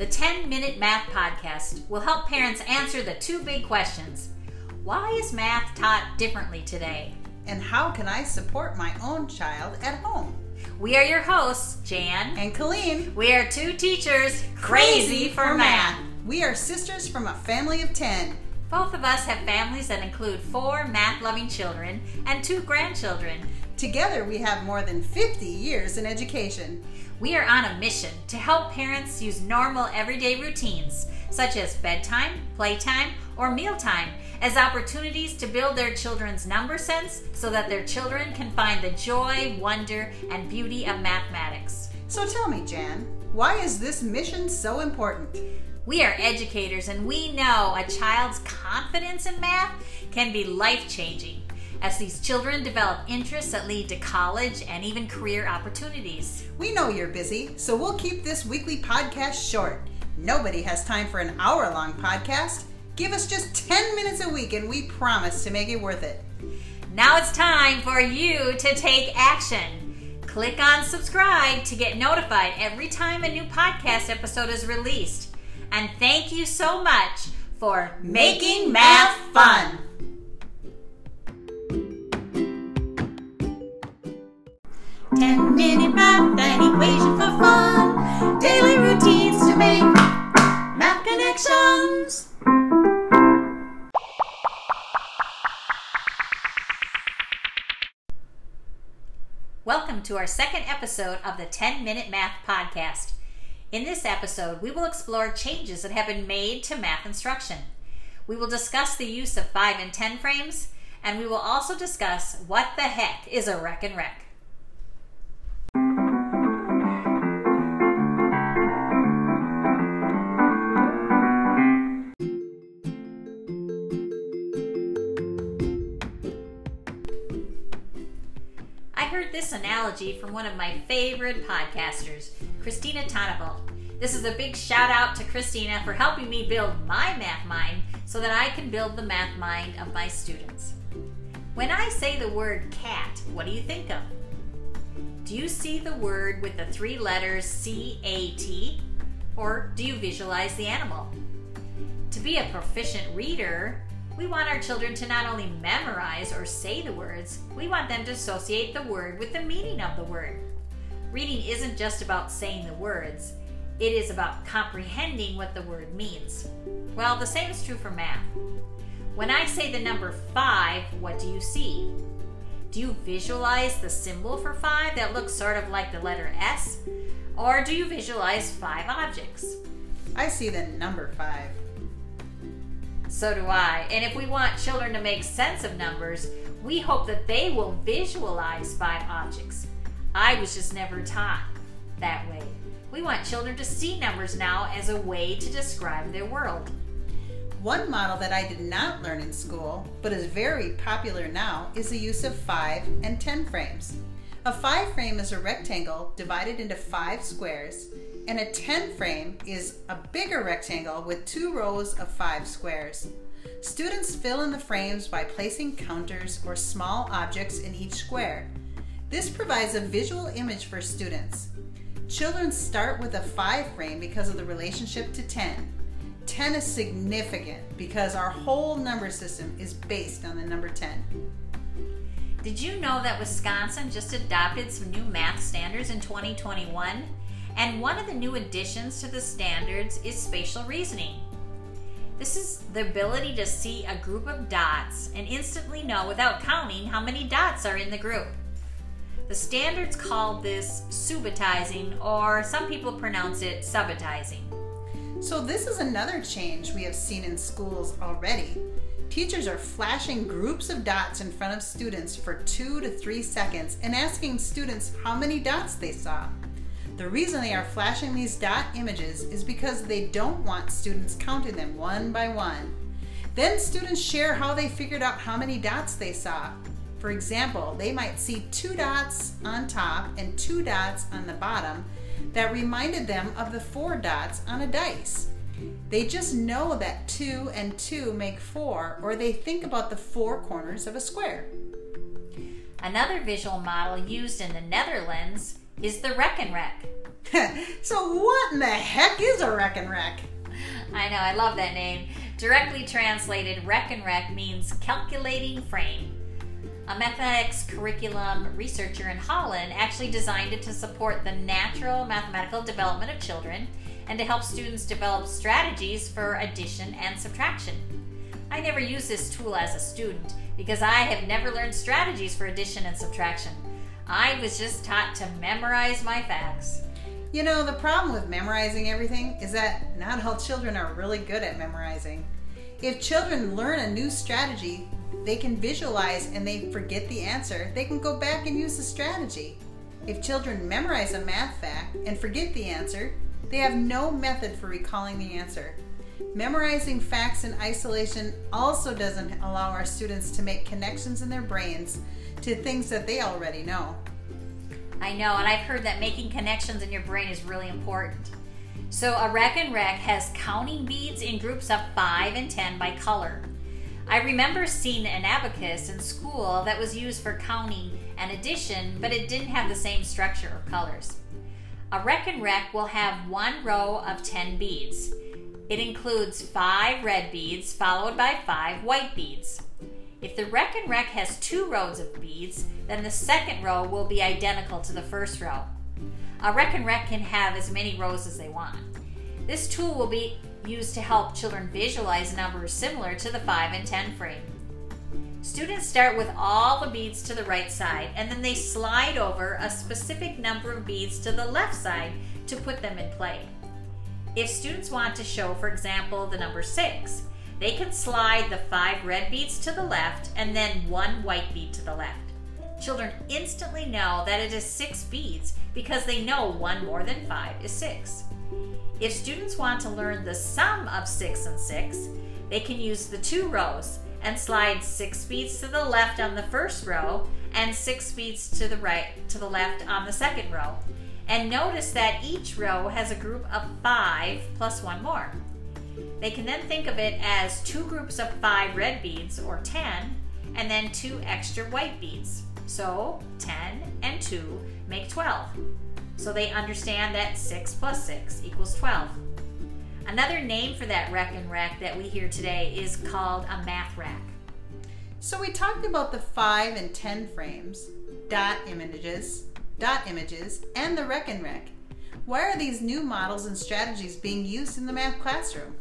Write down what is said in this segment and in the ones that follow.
The 10-Minute Math Podcast will help parents answer the two big questions. Why is math taught differently today? And how can I support my own child at home? We are your hosts, Jan and Colleen. We are two teachers crazy for math. We are sisters from a family of 10. Both of us have families that include 4 math-loving children and 2 grandchildren. Together, we have more than 50 years in education. We are on a mission to help parents use normal everyday routines, such as bedtime, playtime, or mealtime, as opportunities to build their children's number sense so that their children can find the joy, wonder, and beauty of mathematics. So tell me, Jan, why is this mission so important? We are educators, and we know a child's confidence in math can be life-changing, as these children develop interests that lead to college and even career opportunities. We know you're busy, so we'll keep this weekly podcast short. Nobody has time for an hour-long podcast. Give us just 10 minutes a week and we promise to make it worth it. Now it's time for you to take action. Click on subscribe to get notified every time a new podcast episode is released. And thank you so much for making math fun. Minute math and equation for fun. Daily routines to make math connections. Welcome to our second episode of the 10-Minute Math Podcast. In this episode, we will explore changes that have been made to math instruction. We will discuss the use of 5 and 10 frames, and we will also discuss what the heck is a rekenrek. I heard this analogy from one of my favorite podcasters, Christina Tosh-Lieven. This is a big shout out to Christina for helping me build my math mind so that I can build the math mind of my students. When I say the word cat, what do you think of? Do you see the word with the 3 letters C-A-T? Or do you visualize the animal? To be a proficient reader, we want our children to not only memorize or say the words, we want them to associate the word with the meaning of the word. Reading isn't just about saying the words, it is about comprehending what the word means. Well, the same is true for math. When I say the number 5, what do you see? Do you visualize the symbol for 5 that looks sort of like the letter S? Or do you visualize 5 objects? I see the number 5. So do I. And if we want children to make sense of numbers, we hope that they will visualize 5 objects. I was just never taught that way. We want children to see numbers now as a way to describe their world. One model that I did not learn in school, but is very popular now, is the use of 5 and 10 frames. A 5 frame is a rectangle divided into 5 squares, and a 10 frame is a bigger rectangle with 2 rows of 5 squares. Students fill in the frames by placing counters or small objects in each square. This provides a visual image for students. Children start with a 5 frame because of the relationship to 10. 10 is significant because our whole number system is based on the number 10. Did you know that Wisconsin just adopted some new math standards in 2021? And one of the new additions to the standards is spatial reasoning. This is the ability to see a group of dots and instantly know without counting how many dots are in the group. The standards call this subitizing, or some people pronounce it subitizing. So this is another change we have seen in schools already. Teachers are flashing groups of dots in front of students for 2 to 3 seconds and asking students how many dots they saw. The reason they are flashing these dot images is because they don't want students counting them one by one. Then students share how they figured out how many dots they saw. For example, they might see 2 dots on top and 2 dots on the bottom that reminded them of the 4 dots on a dice. They just know that 2 and 2 make 4, or they think about the 4 corners of a square. Another visual model used in the Netherlands is the rekenrek. So what in the heck is a rekenrek? I know, I love that name. Directly translated, rekenrek means calculating frame. A mathematics curriculum researcher in Holland actually designed it to support the natural mathematical development of children and to help students develop strategies for addition and subtraction. I never used this tool as a student because I have never learned strategies for addition and subtraction. I was just taught to memorize my facts. You know, the problem with memorizing everything is that not all children are really good at memorizing. If children learn a new strategy, they can visualize, and they forget the answer, they can go back and use the strategy. If children memorize a math fact and forget the answer, they have no method for recalling the answer. Memorizing facts in isolation also doesn't allow our students to make connections in their brains to things that they already know. I know, and I've heard that making connections in your brain is really important. So a rekenrek has counting beads in groups of 5 and 10 by color. I remember seeing an abacus in school that was used for counting and addition, but it didn't have the same structure or colors. A rekenrek will have one row of 10 beads. It includes 5 red beads followed by 5 white beads. If the rekenrek has 2 rows of beads, then the second row will be identical to the first row. A rekenrek can have as many rows as they want. This tool will be used to help children visualize numbers similar to the 5 and 10 frame. Students start with all the beads to the right side, and then they slide over a specific number of beads to the left side to put them in play. If students want to show, for example, the number 6, they can slide the 5 red beads to the left and then 1 white bead to the left. Children instantly know that it is 6 beads because they know 1 more than 5 is 6. If students want to learn the sum of 6 and 6, they can use the 2 rows and slide 6 beads to the left on the first row and 6 beads to the left on the second row. And notice that each row has a group of 5 plus 1 more. They can then think of it as 2 groups of 5 red beads, or 10, and then 2 extra white beads. So 10 and 2 make 12. So they understand that 6 plus 6 equals 12. Another name for that rekenrek that we hear today is called a math rack. So we talked about the 5 and 10 frames, dot images, and the rekenrek. Why are these new models and strategies being used in the math classroom?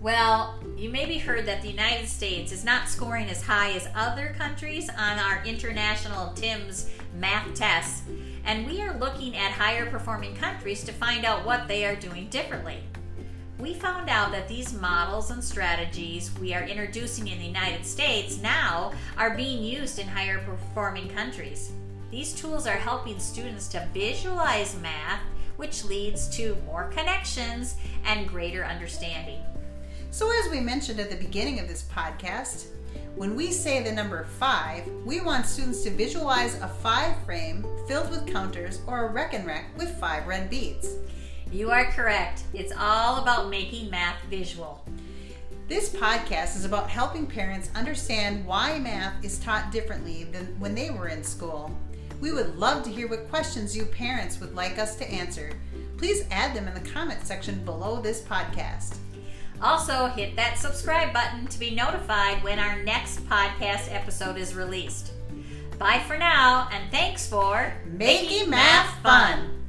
Well, you maybe heard that the United States is not scoring as high as other countries on our international TIMSS math tests, and we are looking at higher performing countries to find out what they are doing differently. We found out that these models and strategies we are introducing in the United States now are being used in higher performing countries. These tools are helping students to visualize math, which leads to more connections and greater understanding. So as we mentioned at the beginning of this podcast, when we say the number 5, we want students to visualize a 5 frame filled with counters, or a rekenrek with 5 red beads. You are correct. It's all about making math visual. This podcast is about helping parents understand why math is taught differently than when they were in school. We would love to hear what questions you parents would like us to answer. Please add them in the comment section below this podcast. Also, hit that subscribe button to be notified when our next podcast episode is released. Bye for now, and thanks for making math fun!